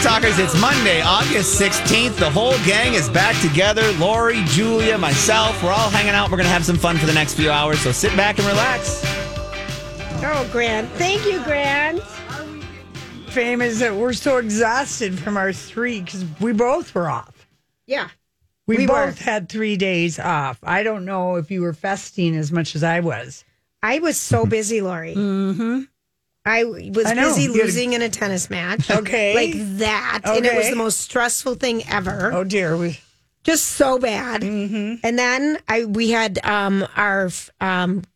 Hot Talkers, it's Monday, August 16th. The whole gang is back together. Lori, Julia, myself, we're all hanging out. We're going to have some fun for the next few hours, so sit back and relax. Oh, Grant. Thank you, Grant. Our fame is that we're so exhausted from our three, because we both were off. Yeah. We both had 3 days off. I don't know if you were festing as much as I was. I was so busy, Lori. Mm-hmm. I was busy losing in a tennis match. Okay. Like that. Okay. And it was the most stressful thing ever. Oh, dear. Just so bad. Mm-hmm. And then we had our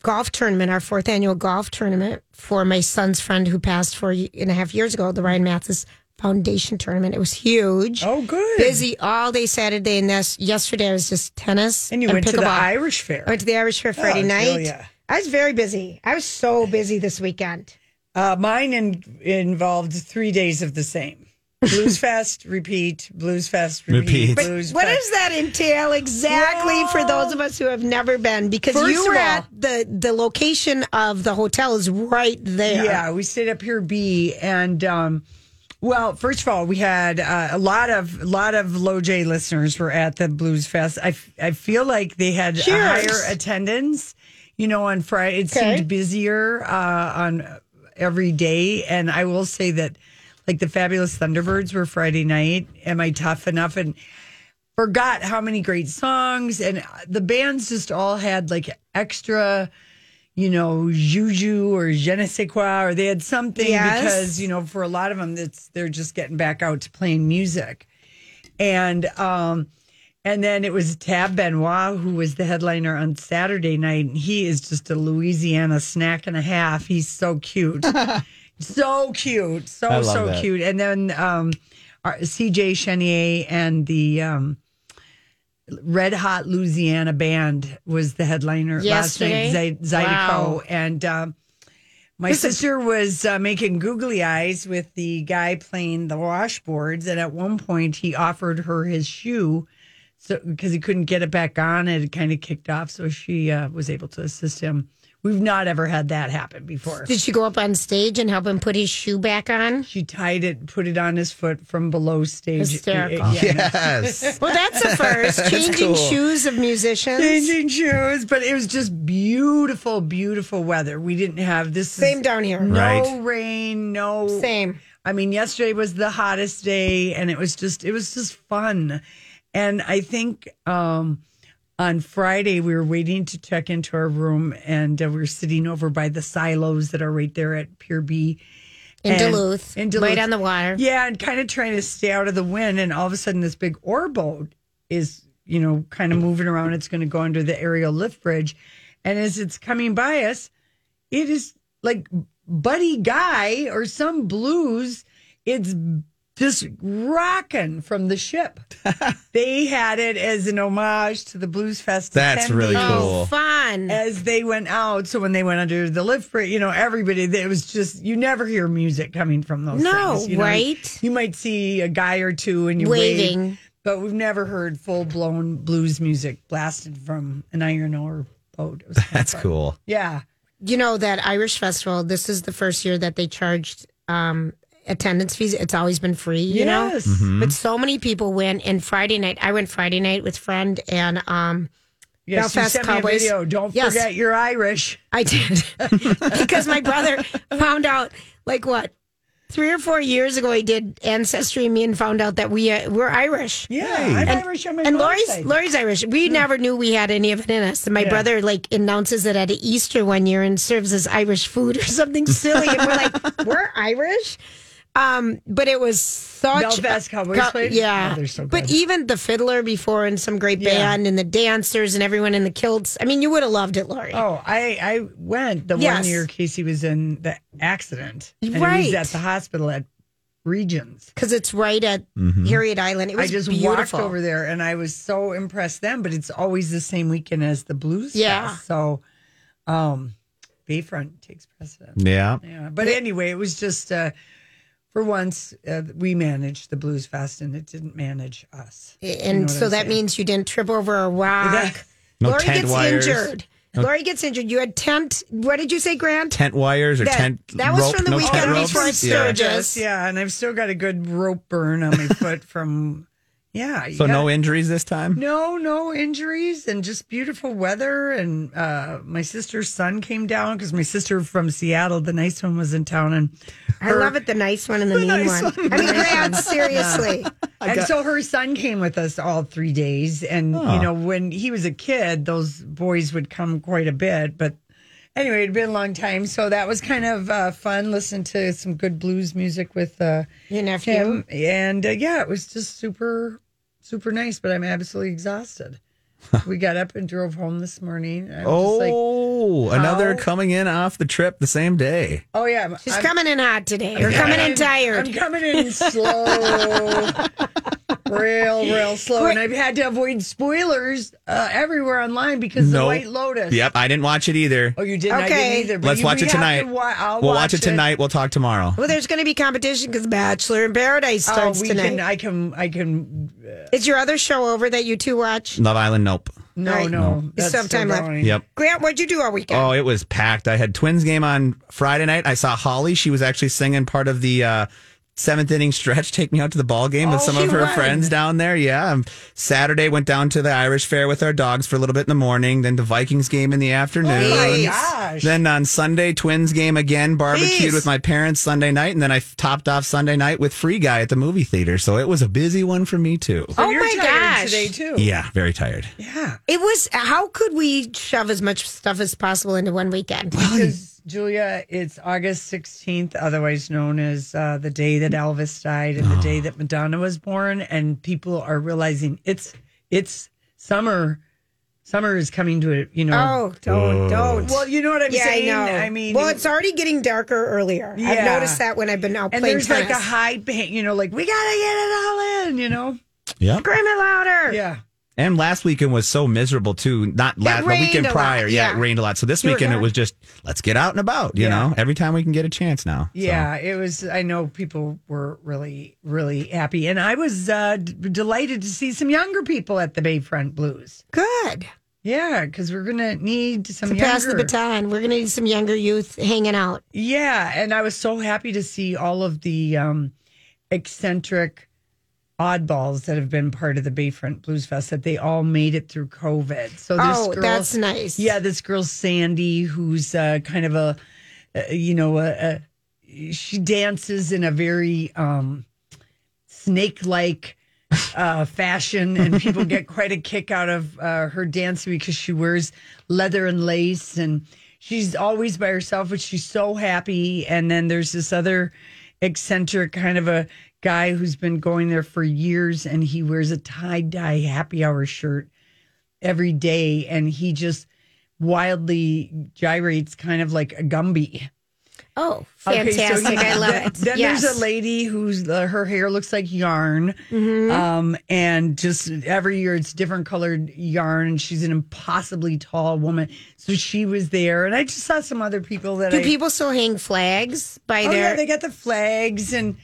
golf tournament, our fourth annual golf tournament for my son's friend who passed 4.5 years ago, the Ryan Mathis Foundation tournament. It was huge. Oh, good. Busy all day Saturday. And yesterday I was just tennis. And went pickleball. To the Irish Fair. I went to the Irish Fair Friday night. Julia. I was very busy. I was so busy this weekend. Mine involved 3 days of the same. Blues Fest, repeat, Blues Fest, repeat. Blues what does that entail exactly for those of us who have never been? Because you were at the location of the hotel is right there. Yeah, we stayed at Pier B. And, first of all, we had a lot of Low J listeners were at the Blues Fest. I feel like they had a higher attendance. You know, on Friday, it seemed busier on every day. And I will say that, like, the Fabulous Thunderbirds were Friday night. Am I Tough Enough? And forgot how many great songs. And the bands just all had, like, extra, you know, juju or je ne sais quoi. Or they had something because, you know, for a lot of them, they're just getting back out to playing music. And then it was Tab Benoit, who was the headliner on Saturday night. And he is just a Louisiana snack and a half. He's so cute. So cute. And then C.J. Chenier and the Red Hot Louisiana Band was the headliner last night. Zydeco. And my sister was making googly eyes with the guy playing the washboards. And at one point, he offered her his shoe. So, because he couldn't get it back on, it kind of kicked off. So she was able to assist him. We've not ever had that happen before. Did she go up on stage and help him put his shoe back on? She tied it, put it on his foot from below stage. Hysterical. Yes. Well, that's a first. Changing shoes of musicians. Changing shoes. But it was just beautiful, beautiful weather. We didn't have this. Same down here. No rain, no. Same. I mean, yesterday was the hottest day, and it was just fun. And I think on Friday, we were waiting to check into our room, and we were sitting over by the silos that are right there at Pier B. In Duluth. Right on the water. Yeah, and kind of trying to stay out of the wind. And all of a sudden, this big oar boat is, you know, kind of moving around. It's going to go under the aerial lift bridge. And as it's coming by us, it is like Buddy Guy or some blues. It's just rocking from the ship. They had it as an homage to the Blues Fest. That's really cool. Fun. As they went out. So when they went under the lift, you know, everybody, it was just, you never hear music coming from those things. You know? Right? You might see a guy or two and you're waving. But we've never heard full-blown blues music blasted from an iron ore boat. That's cool. Yeah. You know, that Irish Festival, this is the first year that they charged attendance fees. It's always been free, you know? Mm-hmm. But so many people went, and I went Friday night with friend and Belfast Cowboys. Video. Don't forget you're Irish. I did. Because my brother found out, 3 or 4 years ago, he did Ancestry and me and found out that we're Irish. Yeah, I'm Irish on my mom's side. And Lori's Irish. We never knew we had any of it in us. And my brother, announces it at Easter one year and serves as Irish food or something silly. And we're like, we're Irish? But it was such... Belfast Cowboys played? Yeah. Oh, so but even the fiddler before and some great band and the dancers and everyone in the kilts. I mean, you would have loved it, Lori. Oh, I went the 1 year Casey was in the accident. And he was at the hospital at Regions. Because it's right at Harriet Island. It was I just walked over there and I was so impressed then, but it's always the same weekend as the Blues Fest. So, Bayfront takes precedence. Yeah. But anyway, it was just... for once, we managed the Blues Fest, and it didn't manage us. And so that means you didn't trip over a rock. Lori gets injured. Lori gets injured. You had tent. What did you say, Grant? Tent wires or tent rope? That was from the weekend before at Sturgis. Yeah, and I've still got a good rope burn on my foot from... Yeah. So no injuries this time? No injuries, and just beautiful weather. And my sister's son came down because my sister from Seattle, the nice one, was in town. And I love it, the nice one and the mean nice one. I mean, Grant, seriously. And so her son came with us all 3 days. And, you know, when he was a kid, those boys would come quite a bit. But anyway, it'd been a long time. So that was kind of fun. Listen to some good blues music with your nephew. Him. And, it was just super... super nice, but I'm absolutely exhausted. We got up and drove home this morning. Another coming in off the trip the same day. Oh, yeah. She's coming in hot today. You're coming in tired. I'm coming in slow. real slow. And I've had to avoid spoilers everywhere online because of the White Lotus. Yep, I didn't watch it either. Oh, you didn't? Okay. I didn't either. Let's watch it tonight. We'll watch it tonight. We'll talk tomorrow. Well, there's going to be competition because Bachelor in Paradise starts tonight. I can. Is your other show over that you two watch? Love Island, nope. No. You still have time left. Yep. Grant, what'd you do all weekend? Oh, it was packed. I had Twins game on Friday night. I saw Holly. She was actually singing part of the seventh inning stretch, Take Me Out to the Ball Game, with some of her friends down there. Yeah. Saturday, went down to the Irish Fair with our dogs for a little bit in the morning, then the Vikings game in the afternoon. Oh, my gosh. Then on Sunday, Twins game again, barbecued with my parents Sunday night, and then I topped off Sunday night with Free Guy at the movie theater. So it was a busy one for me, too. So you're my gosh. Today too. Yeah, very tired. Yeah. It was, how could we shove as much stuff as possible into one weekend? Because, Julia, it's August 16th, otherwise known as the day that Elvis died and the day that Madonna was born, and people are realizing it's summer. Summer is coming to it, you know. Oh, don't. Well, you know what I'm saying? Yeah, I know. I mean, well, it's already getting darker earlier. Yeah. I've noticed that when I've been out playing tennis. And there's like a high, you know, like, we got to get it all in, you know. Yep. Scream it louder. Yeah. And last weekend was so miserable, too. The weekend prior. Yeah, it rained a lot. So this weekend, it was just, let's get out and about, you know, every time we can get a chance now. Yeah, so. It was, I know people were really, really happy. And I was delighted to see some younger people at the Bayfront Blues. Good. Yeah, because we're going to need pass the baton. We're going to need some younger youth hanging out. Yeah, and I was so happy to see all of the eccentric oddballs that have been part of the Bayfront Blues Fest that they all made it through COVID. So this girl, that's nice. Yeah, this girl Sandy, who's kind of she dances in a very snake-like fashion, and people get quite a kick out of her dance because she wears leather and lace, and she's always by herself, but she's so happy. And then there's this other eccentric kind of a guy who's been going there for years, and he wears a tie-dye happy hour shirt every day, and he just wildly gyrates kind of like a Gumby. Oh, fantastic. Okay, so I love it. Then there's a lady who's her hair looks like yarn, and just every year it's different colored yarn, and she's an impossibly tall woman. So she was there, and I just saw some other people that Do people still hang flags by there? Yeah, they got the flags, and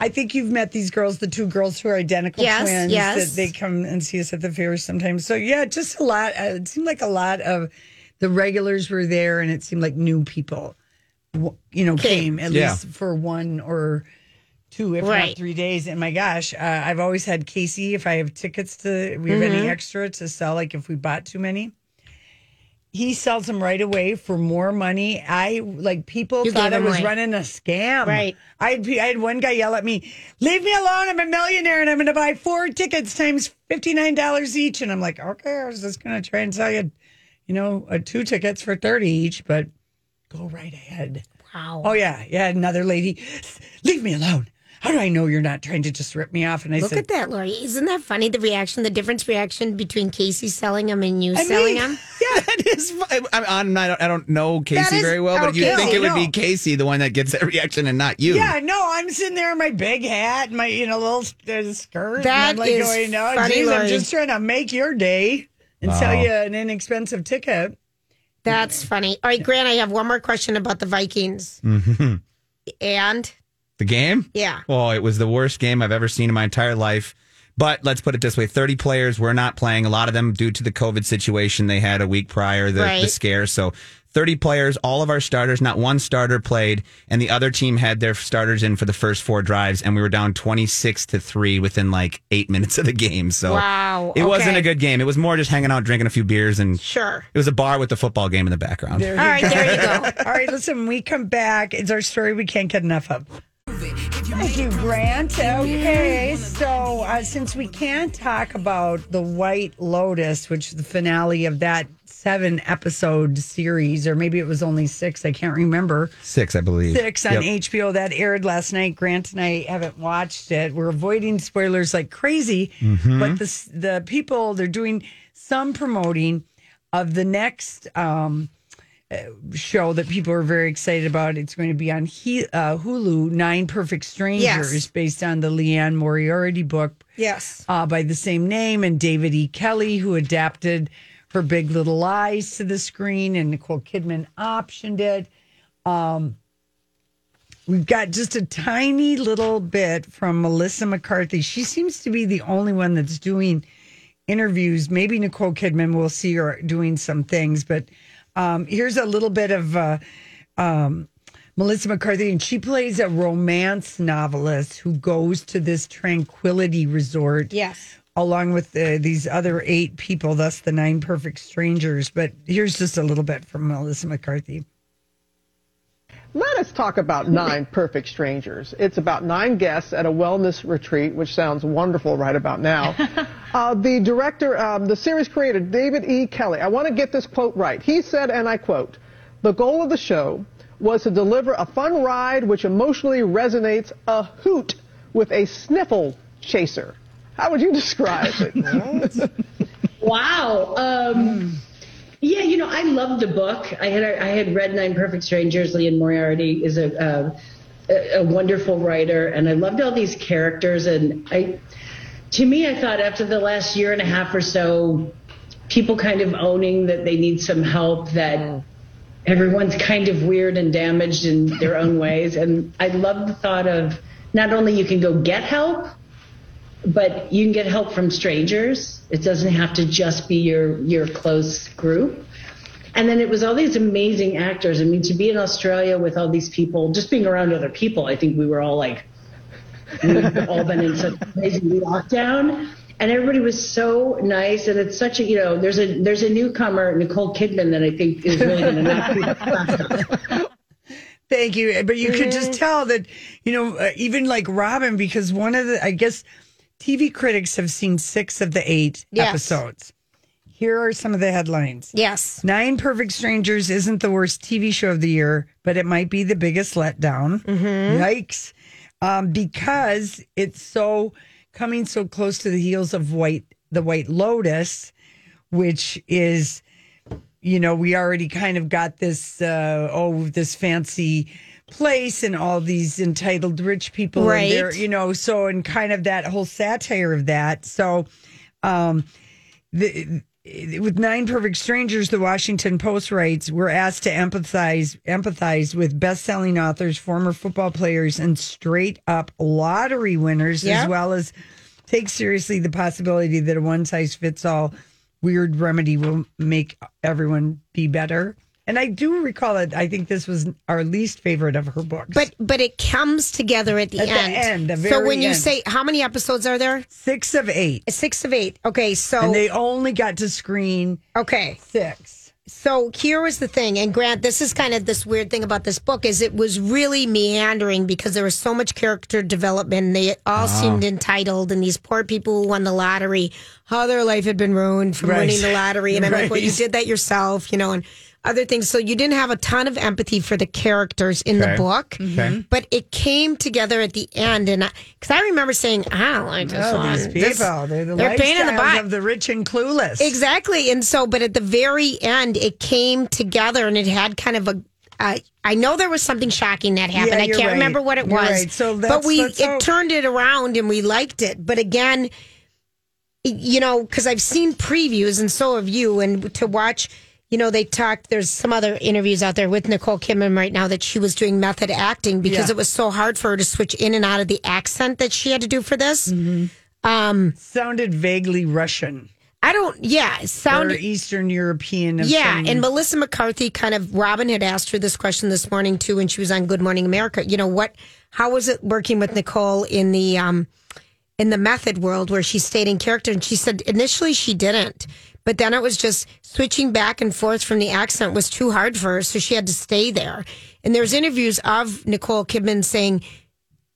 I think you've met these girls, the two girls who are identical twins. Yes. That they come and see us at the fair sometimes. So, yeah, just a lot. It seemed like a lot of the regulars were there, and it seemed like new people, you know, came at least for 1 or 2, if not 3 days. And my gosh, I've always had Casey, if I have tickets we have any extra to sell, like if we bought too many. He sells them right away for more money. People thought I was running a scam. Right. I had one guy yell at me, "Leave me alone! I'm a millionaire, and I'm going to buy 4 tickets times $59 each." And I'm like, "Okay, I was just going to try and sell you, you know, 2 tickets for $30 each, but go right ahead." Wow. Oh yeah. Another lady, "Leave me alone. How do I know you're not trying to just rip me off?" And I said, "Look at that, Lori. Isn't that funny, the difference reaction between Casey selling them and you selling them? Yeah, that is funny. I don't know Casey very well, but you'd think it would be Casey, the one that gets that reaction, and not you. Yeah, no, I'm sitting there in my big hat, my little skirt. That and I'm like, is going, no, funny, geez, Lori. I'm just trying to make your day and sell you an inexpensive ticket. That's funny. All right, Grant, I have one more question about the Vikings. Mm-hmm. And... the game? Yeah. Oh, it was the worst game I've ever seen in my entire life. But let's put it this way. 30 players were not playing. A lot of them, due to the COVID situation they had a week prior, the scare. So 30 players, all of our starters, not one starter played. And the other team had their starters in for the first four drives. And we were down 26-3 within like 8 minutes of the game. So it wasn't a good game. It was more just hanging out, drinking a few beers. And it was a bar with the football game in the background. All right, there you go. All right, listen, when we come back, it's our story we can't get enough of. Thank you, Grant. Okay, so since we can't talk about the White Lotus, which is the finale of that 7-episode series, or maybe it was only 6, I can't remember. 6, I believe. 6 on HBO that aired last night. Grant and I haven't watched it. We're avoiding spoilers like crazy, but the people, they're doing some promoting of the next show that people are very excited about. It's going to be on Hulu, Nine Perfect Strangers, based on the Liane Moriarty book by the same name, and David E. Kelley, who adapted her Big Little Lies to the screen, and Nicole Kidman optioned it. We've got just a tiny little bit from Melissa McCarthy. She seems to be the only one that's doing interviews. Maybe Nicole Kidman, we'll see her doing some things, but here's a little bit of Melissa McCarthy, and she plays a romance novelist who goes to this tranquility resort along with these other 8 people, thus the 9 perfect strangers. But here's just a little bit from Melissa McCarthy. Let us talk about 9 perfect strangers. It's about 9 guests at a wellness retreat, which sounds wonderful right about now. The director, the series creator, David E. Kelley, I want to get this quote right. He said, and I quote, "The goal of the show was to deliver a fun ride which emotionally resonates a hoot with a sniffle chaser." How would you describe it? Wow. Yeah, you know, I loved the book. I had read Nine Perfect Strangers. Liane Moriarty is a wonderful writer, and I loved all these characters. And I thought after the last year and a half or so, people kind of owning that they need some help, that everyone's kind of weird and damaged in their own ways. And I love the thought of not only you can go get help, but you can get help from strangers. It doesn't have to just be your close group. And then it was all these amazing actors. I mean, to be in Australia with all these people, just being around other people, I think we were all like, we've all been in such a crazy lockdown. And everybody was so nice. And it's such a, you know, there's a newcomer, Nicole Kidman, that I think is really going to knock people out. Thank you. But you could just tell that, you know, even like Robin, because one of the, I guess, TV critics have seen 6 of the 8 episodes. Here are some of the headlines. Yes. 9 Perfect Strangers isn't the worst TV show of the year, but it might be the biggest letdown. Yikes. Because it's coming so close to the heels of the White Lotus, which is, you know, we already kind of got this, this fancy place and all these entitled rich people in there, you know, so, and kind of that whole satire of that. So with 9 Perfect Strangers, the Washington Post writes, we're asked to empathize with best-selling authors, former football players, and straight-up lottery winners, as well as take seriously the possibility that a one-size-fits-all weird remedy will make everyone be better. And I do recall it. I think this was our least favorite of her books. But it comes together at the end. The very so when you say, how many episodes are there? 6 of 8. 6 of 8. Okay, so. And they only got to screen 6. So here was the thing. And Grant, this is kind of this weird thing about this book is it was really meandering because there was so much character development. And they all seemed entitled. And these poor people who won the lottery, how their life had been ruined from winning the lottery. And I'm like, well, you did that yourself, you know, and other things. So you didn't have a ton of empathy for the characters in the book, but it came together at the end. And because I remember saying, I don't like this one. These people, they're pain in the butt of the rich and clueless. Exactly. And so, but at the very end, it came together, and it had kind of a. I know there was something shocking that happened. I can't remember what it was, so but it turned it around, and we liked it. But again, you know, because I've seen previews, and so have you, and to watch. You know, they talked, there's some other interviews out there with Nicole Kidman right now that she was doing method acting because it was so hard for her to switch in and out of the accent that she had to do for this. Sounded vaguely Russian. Or Eastern European. And Melissa McCarthy kind of, Robin had asked her this question this morning too when she was on Good Morning America. You know, how was it working with Nicole in the method world where she stayed in character? And she said initially she didn't, but then it was just switching back and forth from the accent was too hard for her, so she had to stay there. And there's interviews of Nicole Kidman saying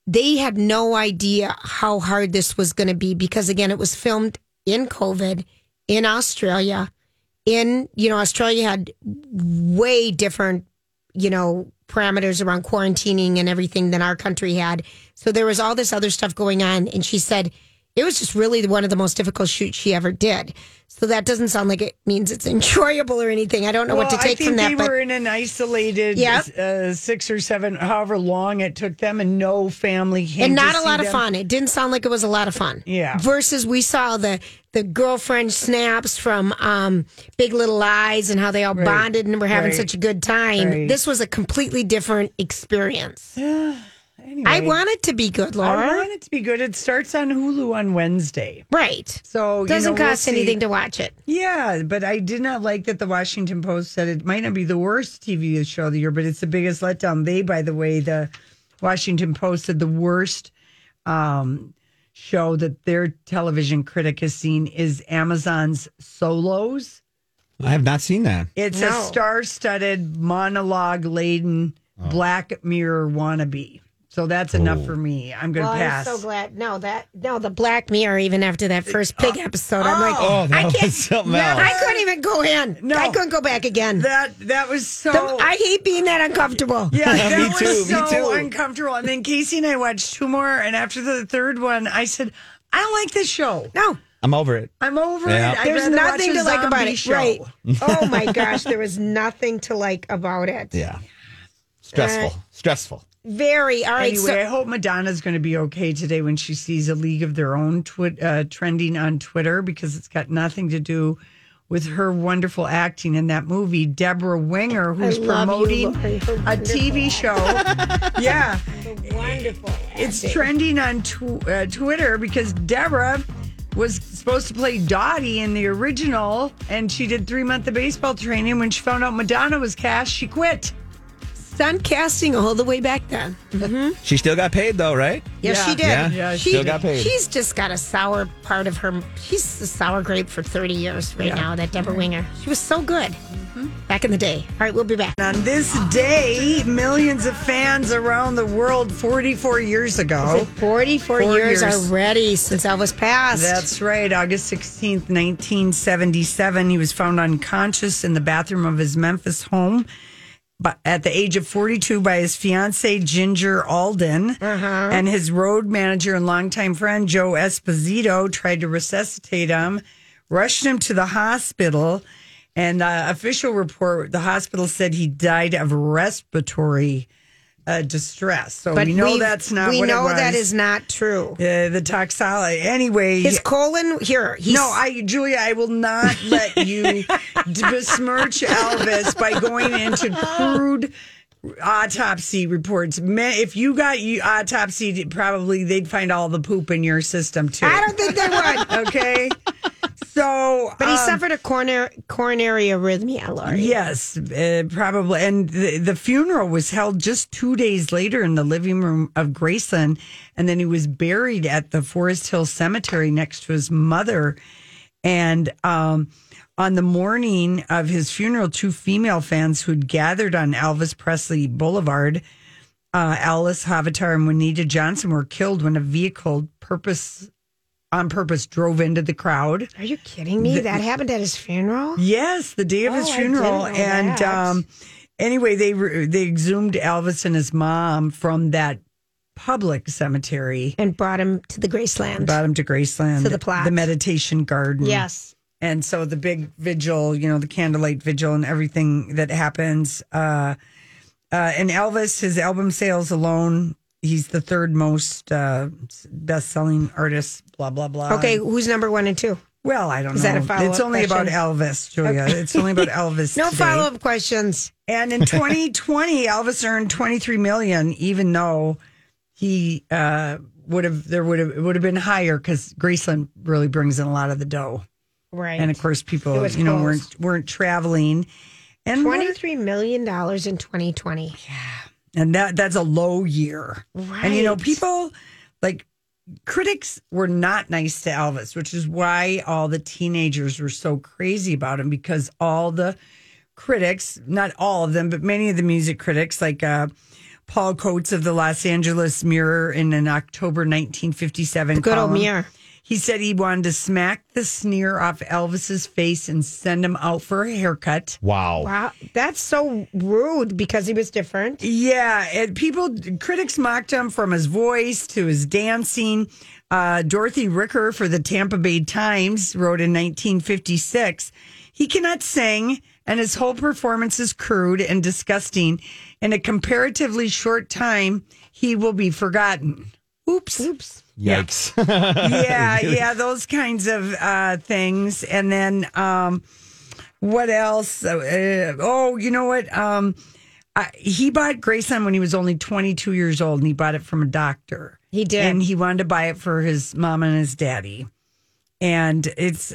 they had no idea how hard this was going to be because, again, it was filmed in COVID, in Australia, Australia had way different, parameters around quarantining and everything than our country had. So there was all this other stuff going on. And she said it was just really one of the most difficult shoots she ever did. So that doesn't sound like it means it's enjoyable or anything. I don't know what to take from that. They were in an isolated 6 or 7, however long it took them, and no family came and not a lot of fun. It didn't sound like it was a lot of fun. Yeah. Versus we saw the girlfriend snaps from Big Little Lies and how they all bonded and were having such a good time. Right. This was a completely different experience. Anyway, I want it to be good, Laura. I want it to be good. It starts on Hulu on Wednesday. Right. So it doesn't cost anything to watch it. Yeah, but I did not like that the Washington Post said it might not be the worst TV show of the year, but it's the biggest letdown. By the way, the Washington Post said the worst show that their television critic has seen is Amazon's Solos. I have not seen that. It's a star-studded, monologue-laden Black Mirror wannabe. So that's enough for me. I'm going to pass. I'm so glad. No, the Black Mirror, even after that first big episode, I'm like, I can't. I couldn't even go in. No. I couldn't go back again. That was so. I hate being that uncomfortable. Yeah, that was so uncomfortable. And then Casey and I watched two more. And after the third one, I said, I don't like this show. No. I'm over it. Yeah. There's nothing to like about it. Show. Right. Oh, my gosh. There was nothing to like about it. Yeah. Stressful. Very. All right. Anyway, I hope Madonna's going to be okay today when she sees A League of Their Own trending on Twitter, because it's got nothing to do with her wonderful acting in that movie. Deborah Winger, who's promoting a TV show. Yeah. Wonderful. It's trending on Twitter because Deborah was supposed to play Dottie in the original, and she did 3 months of baseball training. When she found out Madonna was cast, she quit. Done casting all the way back then. Mm-hmm. She still got paid though, right? Yes, she did. Yeah, she still got paid. She's just got a sour part of her. She's a sour grape for 30 years now, that Deborah Winger. She was so good back in the day. All right, we'll be back. On this day, millions of fans around the world 44 years ago. 44 years already since Elvis passed. That's right. August 16th, 1977. He was found unconscious in the bathroom of his Memphis home. But at the age of 42 by his fiancee, Ginger Alden, and his road manager and longtime friend, Joe Esposito, tried to resuscitate him, rushed him to the hospital, and the official report, the hospital said he died of respiratory distress. So but we know that's not what it was. We know that is not true. The toxicology. Anyway. His colon, Julia, I will not let you... besmirch Elvis by going into crude autopsy reports. If you got autopsied, probably they'd find all the poop in your system, too. I don't think they would. Okay? So... But he suffered a coronary arrhythmia, Lori. Yes, probably. And the funeral was held just 2 days later in the living room of Graceland, and then he was buried at the Forest Hill Cemetery next to his mother. And... on the morning of his funeral, two female fans who'd gathered on Elvis Presley Boulevard, Alice Havatar and Juanita Johnson, were killed when a vehicle on purpose drove into the crowd. Are you kidding me? That happened at his funeral? Yes, the day of his funeral. And anyway, they exhumed Elvis and his mom from that public cemetery. And brought him to the Graceland. To the plot. The meditation garden. Yes. And so the big vigil, the candlelight vigil and everything that happens. And Elvis, his album sales alone, he's the third most best-selling artist, blah, blah, blah. Okay, who's number 1 and 2? Well, I don't know. Is that a follow-up question? It's only about Elvis, Julia. Okay. It's only about Elvis No follow-up questions. And in 2020, Elvis earned $23 million, even though he would have been higher because Graceland really brings in a lot of the dough, right? And of course, people weren't traveling. And $23 million in 2020. Yeah, and that's a low year, right? And people like critics were not nice to Elvis, which is why all the teenagers were so crazy about him, because all the critics, not all of them, but many of the music critics, like Paul Coates of the Los Angeles Mirror in an October 1957 column. Good old Mirror. He said he wanted to smack the sneer off Elvis's face and send him out for a haircut. Wow. That's so rude because he was different. Yeah. And critics mocked him from his voice to his dancing. Dorothy Ricker for the Tampa Bay Times wrote in 1956, he cannot sing and his whole performance is crude and disgusting. In a comparatively short time, he will be forgotten. Oops. Yikes. Yeah, those kinds of things. And then what else? You know what? He bought Graceland when he was only 22 years old, and he bought it from a doctor. He did. And he wanted to buy it for his mom and his daddy. And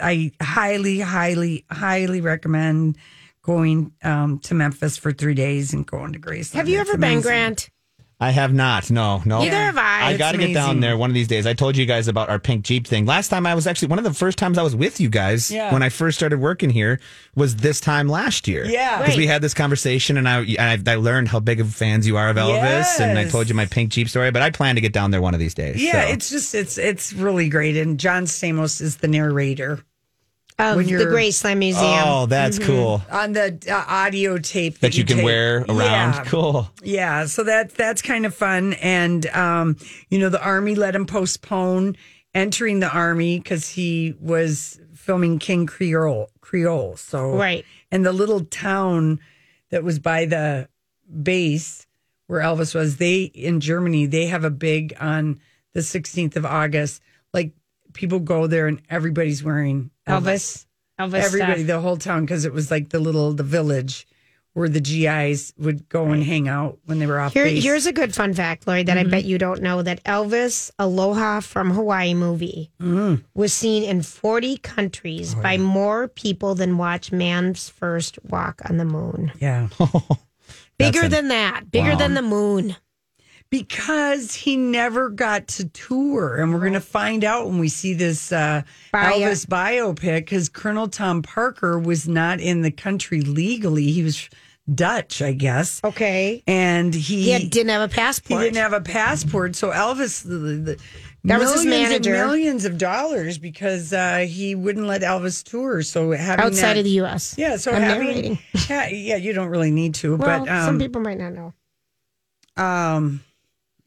I highly, highly, highly recommend going to Memphis for 3 days and going to Graceland. Have you ever been, Grant? I have not. No. Neither have I. I got to get down there one of these days. I told you guys about our pink Jeep thing. Last time I was actually, one of the first times I was with you guys when I first started working here was this time last year. Yeah. Because we had this conversation and I learned how big of fans you are of Elvis. Yes. And I told you my pink Jeep story, but I plan to get down there one of these days. Yeah, so. It's really great. And John Stamos is the narrator of the Graceland Museum. Oh, that's cool. On the audio tape that you can wear around. Yeah. Cool. Yeah, so that's kind of fun. And, the Army let him postpone entering the Army because he was filming King Creole. So, right. And the little town that was by the base where Elvis was, in Germany, they have a big on the 16th of August. Like, people go there and everybody's wearing Elvis everybody stuff. The whole town, because it was like the village where the GIs would go and hang out when they were off base. Here's a good fun fact, Lori, that I bet you don't know, that Elvis Aloha from Hawaii movie was seen in 40 countries by more people than watch man's first walk on the moon. Yeah. Bigger than the moon. Because he never got to tour, and we're going to find out when we see this Elvis biopic, because Colonel Tom Parker was not in the country legally. He was Dutch, I guess. Okay. And he didn't have a passport. So Elvis, that was his manager, millions of dollars, because he wouldn't let Elvis tour. So outside of the U.S. Yeah, so you don't really need to. Well, but some people might not know.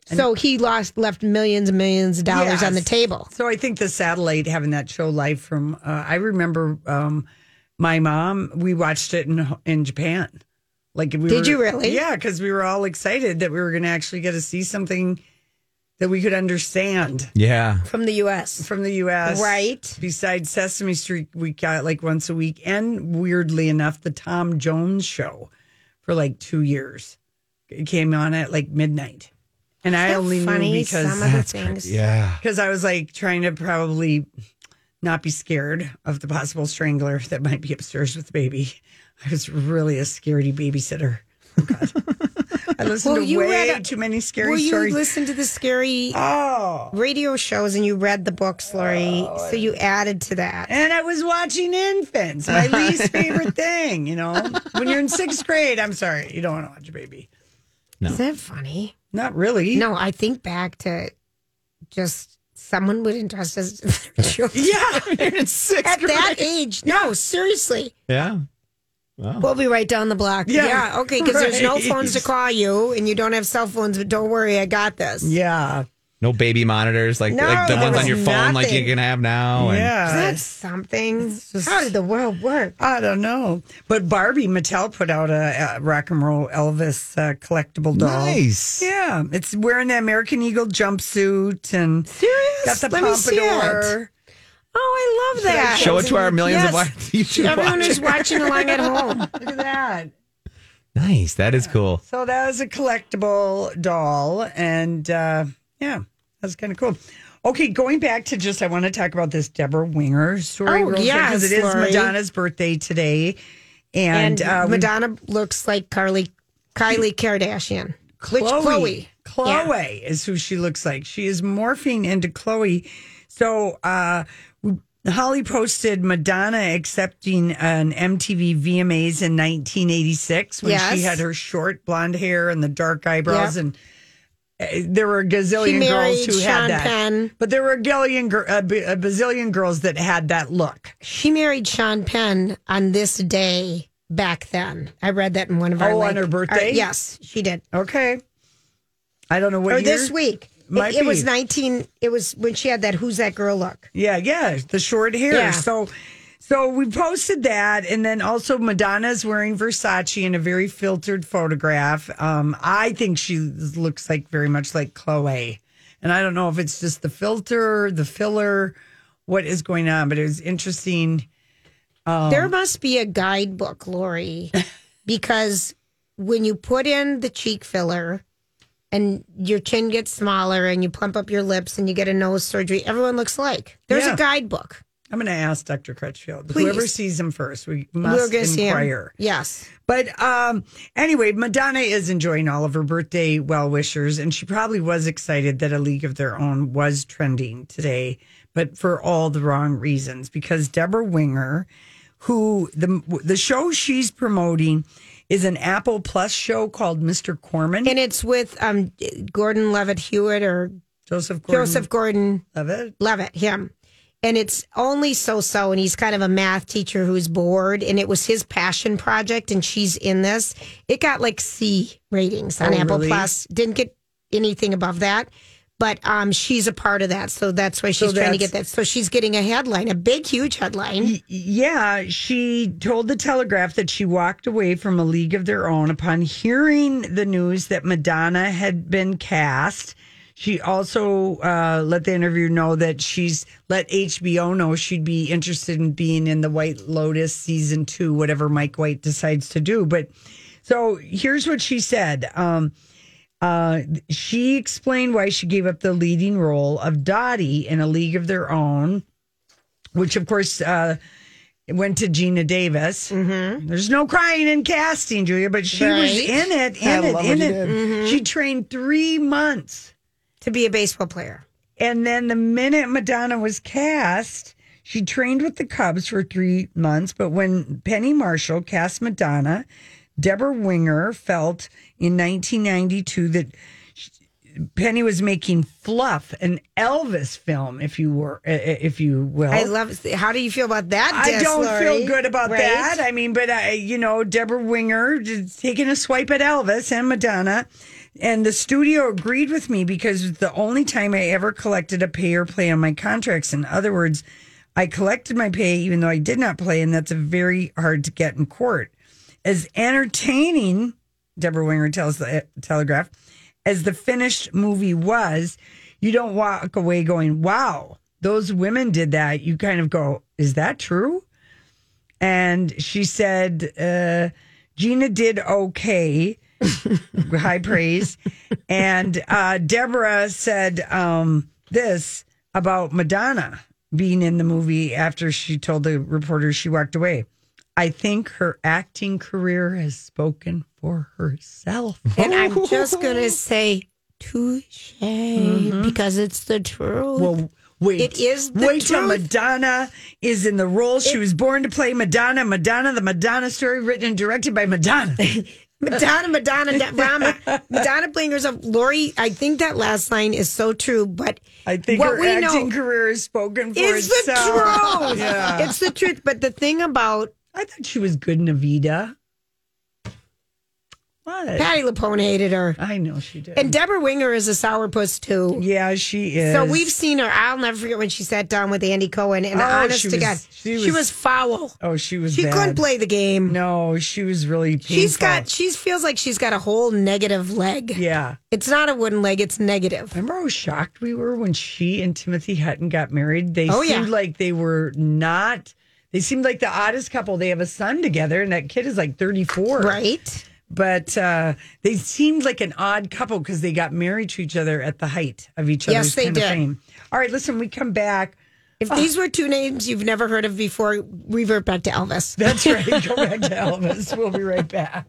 So he left millions and millions of dollars on the table. So I think the satellite having that show live from, I remember my mom, we watched it in Japan. Like you really? Yeah, because we were all excited that we were going to actually get to see something that we could understand. Yeah. From the U.S. Right. Besides Sesame Street, we got like once a week. And weirdly enough, the Tom Jones show for like 2 years. It came on at like midnight. And I only knew because some of the things. Yeah. Because I was like trying to probably not be scared of the possible strangler that might be upstairs with the baby. I was really a scaredy babysitter. Oh, God. I listened to way too many scary stories. You listened to the scary radio shows and you read the books, Lori. So you added to that. And I was watching infants, my least favorite thing, When you're in sixth grade, I'm sorry, you don't want to watch a baby. No. Is that funny? Not really. No, I think back to just someone would entrust us to their children. At that age. Yeah. No, seriously. Yeah. Wow. We'll be right down the block. Yeah okay, because there's no phones to call you, and you don't have cell phones, but don't worry, I got this. Yeah. No baby monitors like the ones on your phone like you can have now. Yeah. Is that something? How did the world work? I don't know. But Barbie Mattel put out a rock and roll Elvis collectible doll. Nice. Yeah. It's wearing the American Eagle jumpsuit and serious? Got the pompadour. Oh, I love that. Show it to our millions of YouTube watchers. Everyone who's watching along at home. Look at that. Nice. That is cool. So that was a collectible doll and... Yeah, That's kind of cool. Okay, going back to just, I want to talk about this Deborah Winger story. Oh, yes, because it is Madonna's birthday today. And Madonna looks like Kylie Kardashian. Chloe. Chloe is who she looks like. She is morphing into Chloe. So Holly posted Madonna accepting an MTV VMAs in 1986 when she had her short blonde hair and the dark eyebrows and... There were a gazillion girls who had that. But there were a bazillion girls that had that look. She married Sean Penn on this day back then. I read that in one of our... Oh, on her birthday? Yes, she did. Okay. I don't know what year. Or this week. It was 19... It was when she had that Who's That Girl look. Yeah, the short hair. Yeah. So we posted that, and then also Madonna's wearing Versace in a very filtered photograph. I think she looks like very much like Chloe, and I don't know if it's just the filter, the filler, what is going on, but it was interesting. There must be a guidebook, Lori, because when you put in the cheek filler and your chin gets smaller and you plump up your lips and you get a nose surgery, everyone looks alike. There's a guidebook. I'm going to ask Dr. Crutchfield. Please. Whoever sees him first, we must inquire. Yes. But anyway, Madonna is enjoying all of her birthday well-wishers, and she probably was excited that A League of Their Own was trending today, but for all the wrong reasons, because Deborah Winger, who the show she's promoting is an Apple Plus show called Mr. Corman. And it's with Gordon Levitt Hewitt or Joseph Gordon Levitt, him. And it's only so-so, and he's kind of a math teacher who's bored, and it was his passion project, and she's in this. It got like C ratings on Apple Plus. Didn't get anything above that, but she's a part of that, so that's why she's trying to get that. So she's getting a headline, a big, huge headline. Yeah, she told The Telegraph that she walked away from A League of Their Own upon hearing the news that Madonna had been cast. She also let the interviewer know that she's let HBO know she'd be interested in being in the White Lotus season 2, whatever Mike White decides to do. But so here's what she said. She explained why she gave up the leading role of Dottie in A League of Their Own, which, of course, went to Gina Davis. Mm-hmm. There's no crying in casting, Julia, but she was in it. Mm-hmm. She trained 3 months. To be a baseball player. And then the minute Madonna was cast, she trained with the Cubs for 3 months. But when Penny Marshall cast Madonna, Deborah Winger felt in 1992 that Penny was making Fluff, an Elvis film, if you will. I love. How do you feel about that? I don't feel good about that. I mean, but Deborah Winger taking a swipe at Elvis and Madonna, and the studio agreed with me because it's the only time I ever collected a pay or play on my contracts. In other words, I collected my pay even though I did not play, and that's very hard to get in court. As entertaining, Deborah Winger tells the Telegraph, as the finished movie was, you don't walk away going, wow, those women did that. You kind of go, is that true? And she said, Gina did okay, high praise. And Deborah said this about Madonna being in the movie after she told the reporter she walked away. I think her acting career has spoken for herself. And I'm just going to say, touche, because it's the truth. Well, wait. It is the truth. Wait till Madonna is in the role. She was born to play Madonna. Madonna, the Madonna story, written and directed by Madonna. Madonna playing herself. Lori, I think that last line is so true, but I think her acting career is spoken for itself. It's the truth. Yeah. It's the truth. But the thing about... I thought she was good in Evita. What? Patti LuPone hated her. I know she did. And Deborah Winger is a sourpuss, too. Yeah, she is. So we've seen her. I'll never forget when she sat down with Andy Cohen. And honest to God, she was foul. Oh, she was bad. She couldn't play the game. No, she was really painful. She feels like she's got a whole negative leg. Yeah. It's not a wooden leg. It's negative. Remember how shocked we were when she and Timothy Hutton got married? They seemed like they were not... They seemed like the oddest couple. They have a son together, and that kid is like 34. Right. But they seemed like an odd couple because they got married to each other at the height of each other's kind of fame. All right, listen, we come back. If these were two names you've never heard of before, revert back to Elvis. That's right. Go back to Elvis. We'll be right back.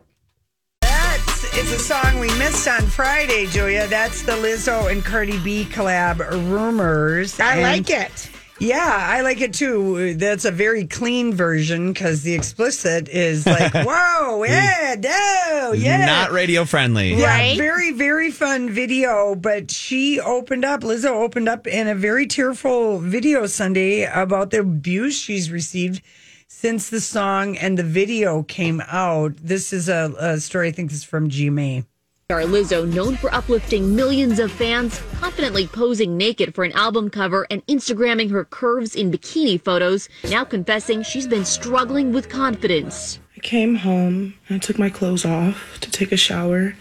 It's a song we missed on Friday, Julia. That's the Lizzo and Cardi B collab, Rumors. I like it. Yeah, I like it too. That's a very clean version because the explicit is like, whoa, yeah, no, yeah. Not radio friendly. Yeah, right? Very, very fun video. But she opened up, Lizzo opened up in a very tearful video Sunday about the abuse she's received since the song and the video came out. This is a story, I think this is from GMA. Star Lizzo, known for uplifting millions of fans, confidently posing naked for an album cover and Instagramming her curves in bikini photos, now confessing she's been struggling with confidence. I came home, I took my clothes off to take a shower,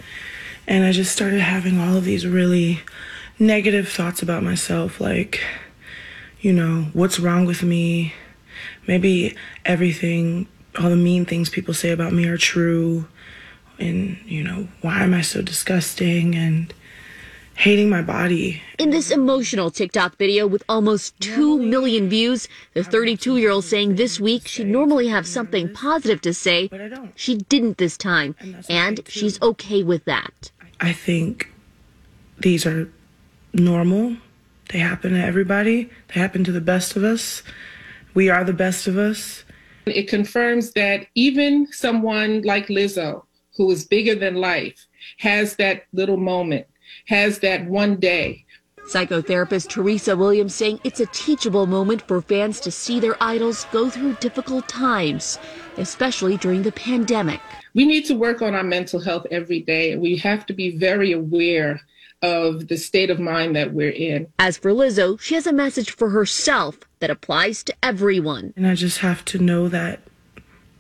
and I just started having all of these really negative thoughts about myself, like, you know, what's wrong with me? Maybe everything, all the mean things people say about me are true. And, you know, why am I so disgusting and hating my body? In this emotional TikTok video with almost 2 million views, the 32-year-old saying this week she'd normally have something positive to say. She didn't this time, and she's okay with that. I think these are normal. They happen to everybody. They happen to the best of us. We are the best of us. It confirms that even someone like Lizzo, who is bigger than life, has that little moment, has that one day. Psychotherapist Teresa Williams saying it's a teachable moment for fans to see their idols go through difficult times, especially during the pandemic. We need to work on our mental health every day. We have to be very aware of the state of mind that we're in. As for Lizzo, she has a message for herself that applies to everyone. And I just have to know that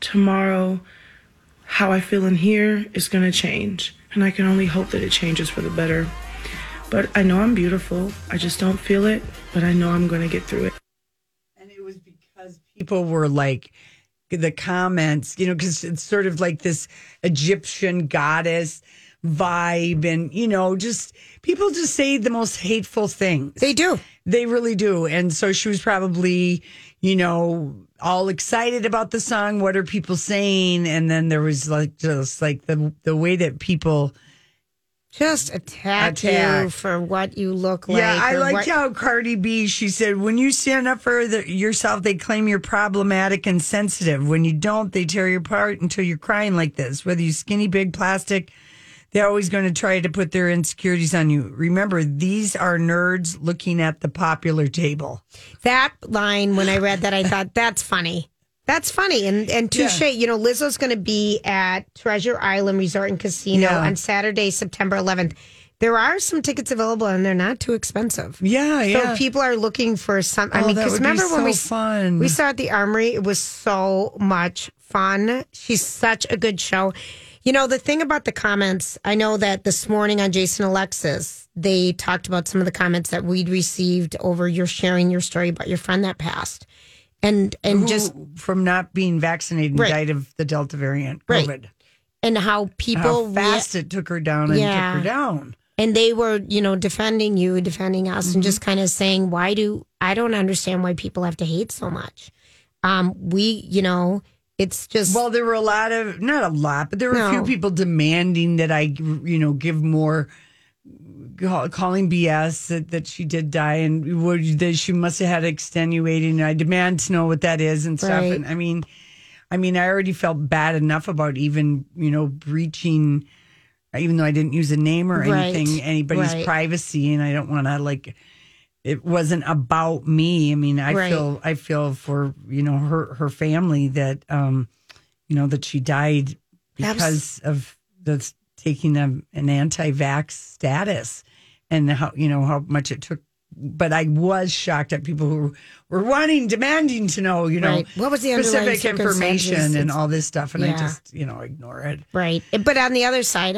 tomorrow, how I feel in here is going to change, and I can only hope that it changes for the better. But I know I'm beautiful. I just don't feel it, but I know I'm going to get through it. And it was because people were like, the comments, you know, because it's sort of like this Egyptian goddess vibe, and, you know, just people just say the most hateful things. They do. They really do. And so she was probably, you know, all excited about the song. What are people saying? And then there was like just like the way that people just attack you for what you look like. Yeah, I liked how Cardi B, she said, when you stand up for yourself, they claim you're problematic and sensitive. When you don't, they tear you apart until you're crying like this. Whether you're skinny, big, plastic, they're always going to try to put their insecurities on you. Remember, these are nerds looking at the popular table. That line, when I read that, I thought, that's funny. That's funny. And touche, you know, Lizzo's going to be at Treasure Island Resort and Casino on Saturday, September 11th. There are some tickets available, and they're not too expensive. Yeah, yeah. So people are looking for some. I mean, because remember when we saw at the Armory, it was so much fun. She's such a good show. You know, the thing about the comments, I know that this morning on Jason Alexis, they talked about some of the comments that we'd received over your sharing your story about your friend that passed. And who, just from not being vaccinated, and died of the Delta variant, COVID. And how people... How fast it took her down and took her down. And they were, you know, defending you, defending us, and just kind of saying, I don't understand why people have to hate so much. You know... It's just... Well, there were a lot of... Not a lot, but there were a few people demanding that I, you know, give more... Calling BS that she did die and that she must have had extenuating. I demand to know what that is and stuff. And I mean, I already felt bad enough about even, you know, breaching... Even though I didn't use a name or anything, anybody's privacy. And I don't want to, like... It wasn't about me. I mean, I feel for, you know, her family that, you know, that she died because of the taking an anti-vax status and how, you know, how much it took. But I was shocked at people who were demanding to know, you know, what was the specific information and all this stuff. And I just, you know, ignore it. Right. But on the other side,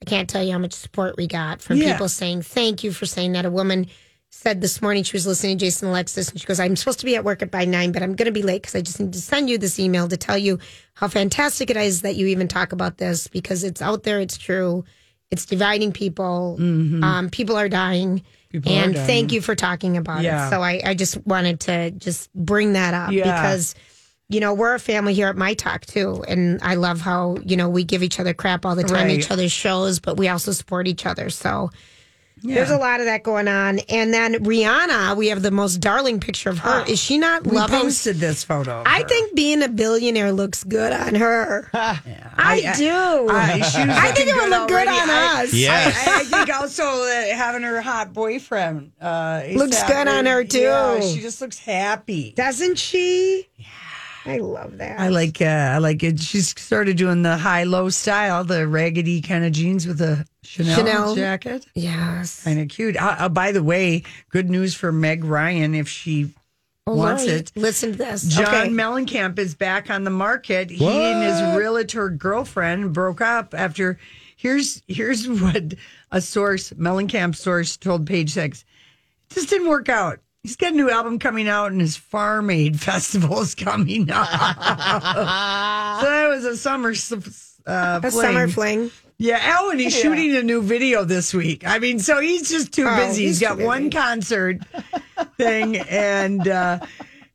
I can't tell you how much support we got from people saying, thank you for saying that. A woman said this morning she was listening to Jason Alexis, and she goes, I'm supposed to be at work by 9, but I'm going to be late because I just need to send you this email to tell you how fantastic it is that you even talk about this, because it's out there, it's true, it's dividing people, people are dying. Thank you for talking about it. So I just wanted to just bring that up because, you know, we're a family here at My Talk, too. And I love how, you know, we give each other crap all the time, each other's shows, but we also support each other. So there's a lot of that going on. And then Rihanna, we have the most darling picture of her. Is she not loving? We posted this photo of her. I think being a billionaire looks good on her. I do. I think it would look good on us. I think also having her hot boyfriend looks good on her, too. Yeah, she just looks happy. Doesn't she? Yeah. I love that. I like it. She's started doing the high-low style, the raggedy kind of jeans with a Chanel jacket. Yes. Kind of cute. By the way, good news for Meg Ryan if she wants it. Listen to this. John Mellencamp is back on the market. What? He and his realtor girlfriend broke up after... Here's what a source, Mellencamp source, told Page Six. It just didn't work out. He's got a new album coming out, and his Farm Aid Festival is coming up. So that was a summer fling. Summer fling. Yeah. Oh, and he's shooting a new video this week. I mean, so he's just too busy. He's got one concert thing, and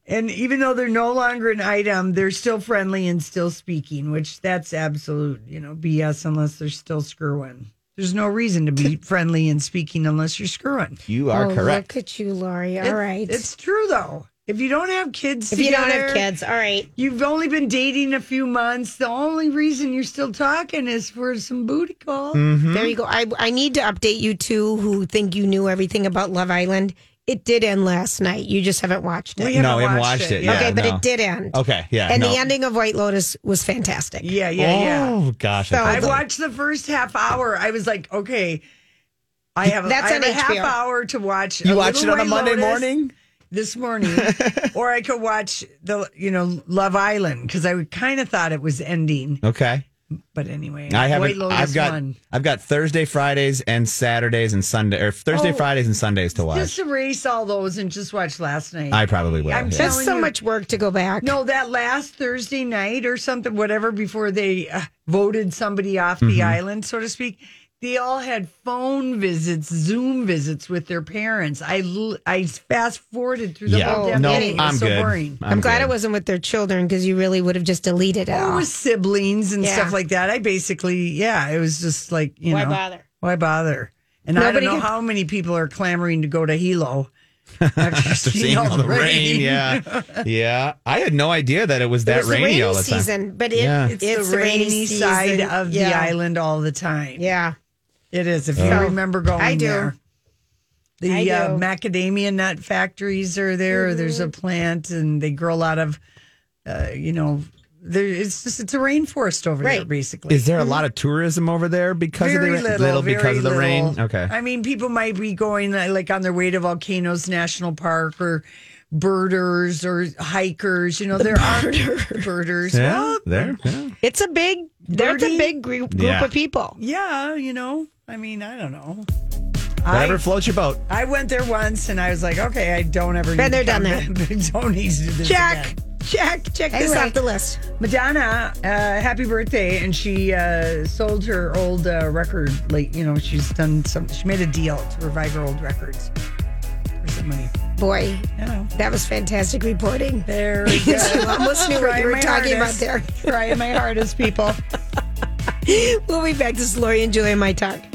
even though they're no longer an item, they're still friendly and still speaking, which that's absolute, you know, BS unless they're still screwing. There's no reason to be friendly and speaking unless you're screwing. You are correct. Look at you, Lori. All right. It's true, though. If you don't have kids all right. You've only been dating a few months. The only reason you're still talking is for some booty call. Mm-hmm. There you go. I need to update you, too, who think you knew everything about Love Island. It did end last night. You just haven't watched it. We haven't watched it. Yeah, okay, but it did end. Okay, yeah. And the ending of White Lotus was fantastic. Yeah. Oh, gosh. So I watched the first half hour. I was like, okay, I have a half hour to watch. You watch it on a Monday morning? This morning. Or I could watch the Love Island, because I kind of thought it was ending. Okay. But anyway, I've got Thursday, Fridays, and Saturdays, and Sunday, or Thursday, Fridays, and Sundays to watch. Just erase all those and just watch last night. I probably will. That's so much work to go back. No, that last Thursday night or something, whatever, before they voted somebody off the island, so to speak. They all had phone visits, Zoom visits with their parents. I fast-forwarded through the whole damn thing. It was so boring. I'm glad it wasn't with their children, because you really would have just deleted it all. It was siblings and stuff like that. I basically, it was just like, why bother? Why bother? And I don't know how many people are clamoring to go to Hilo. After seeing all the rain. Yeah. I had no idea that it was that rainy all the time. Season, but it's the rainy side of the island all the time. Yeah. It is, if you remember going there. The macadamia nut factories are there. Mm-hmm. There's a plant, and they grow a lot of, it's a rainforest over there, basically. Is there a lot of tourism over there because of the rain? Very little because of the rain? Okay. I mean, people might be going, like, on their way to Volcanoes National Park, or birders, or hikers. Birders. Yeah, well, there. Yeah. It's a big, group of people. Yeah, I mean, I don't know. Whatever floats your boat. I went there once, and I was like, okay, I don't ever need to come there. Don't need to do this again. Check this off the list. Madonna, happy birthday, and she sold her old record. Like, she's done she made a deal to revive her old records for some money. Boy, that was fantastic reporting. There we go. I almost knew what you were talking about there. Trying my hardest, people. We'll be back. This is Lori and Julia, My Talk.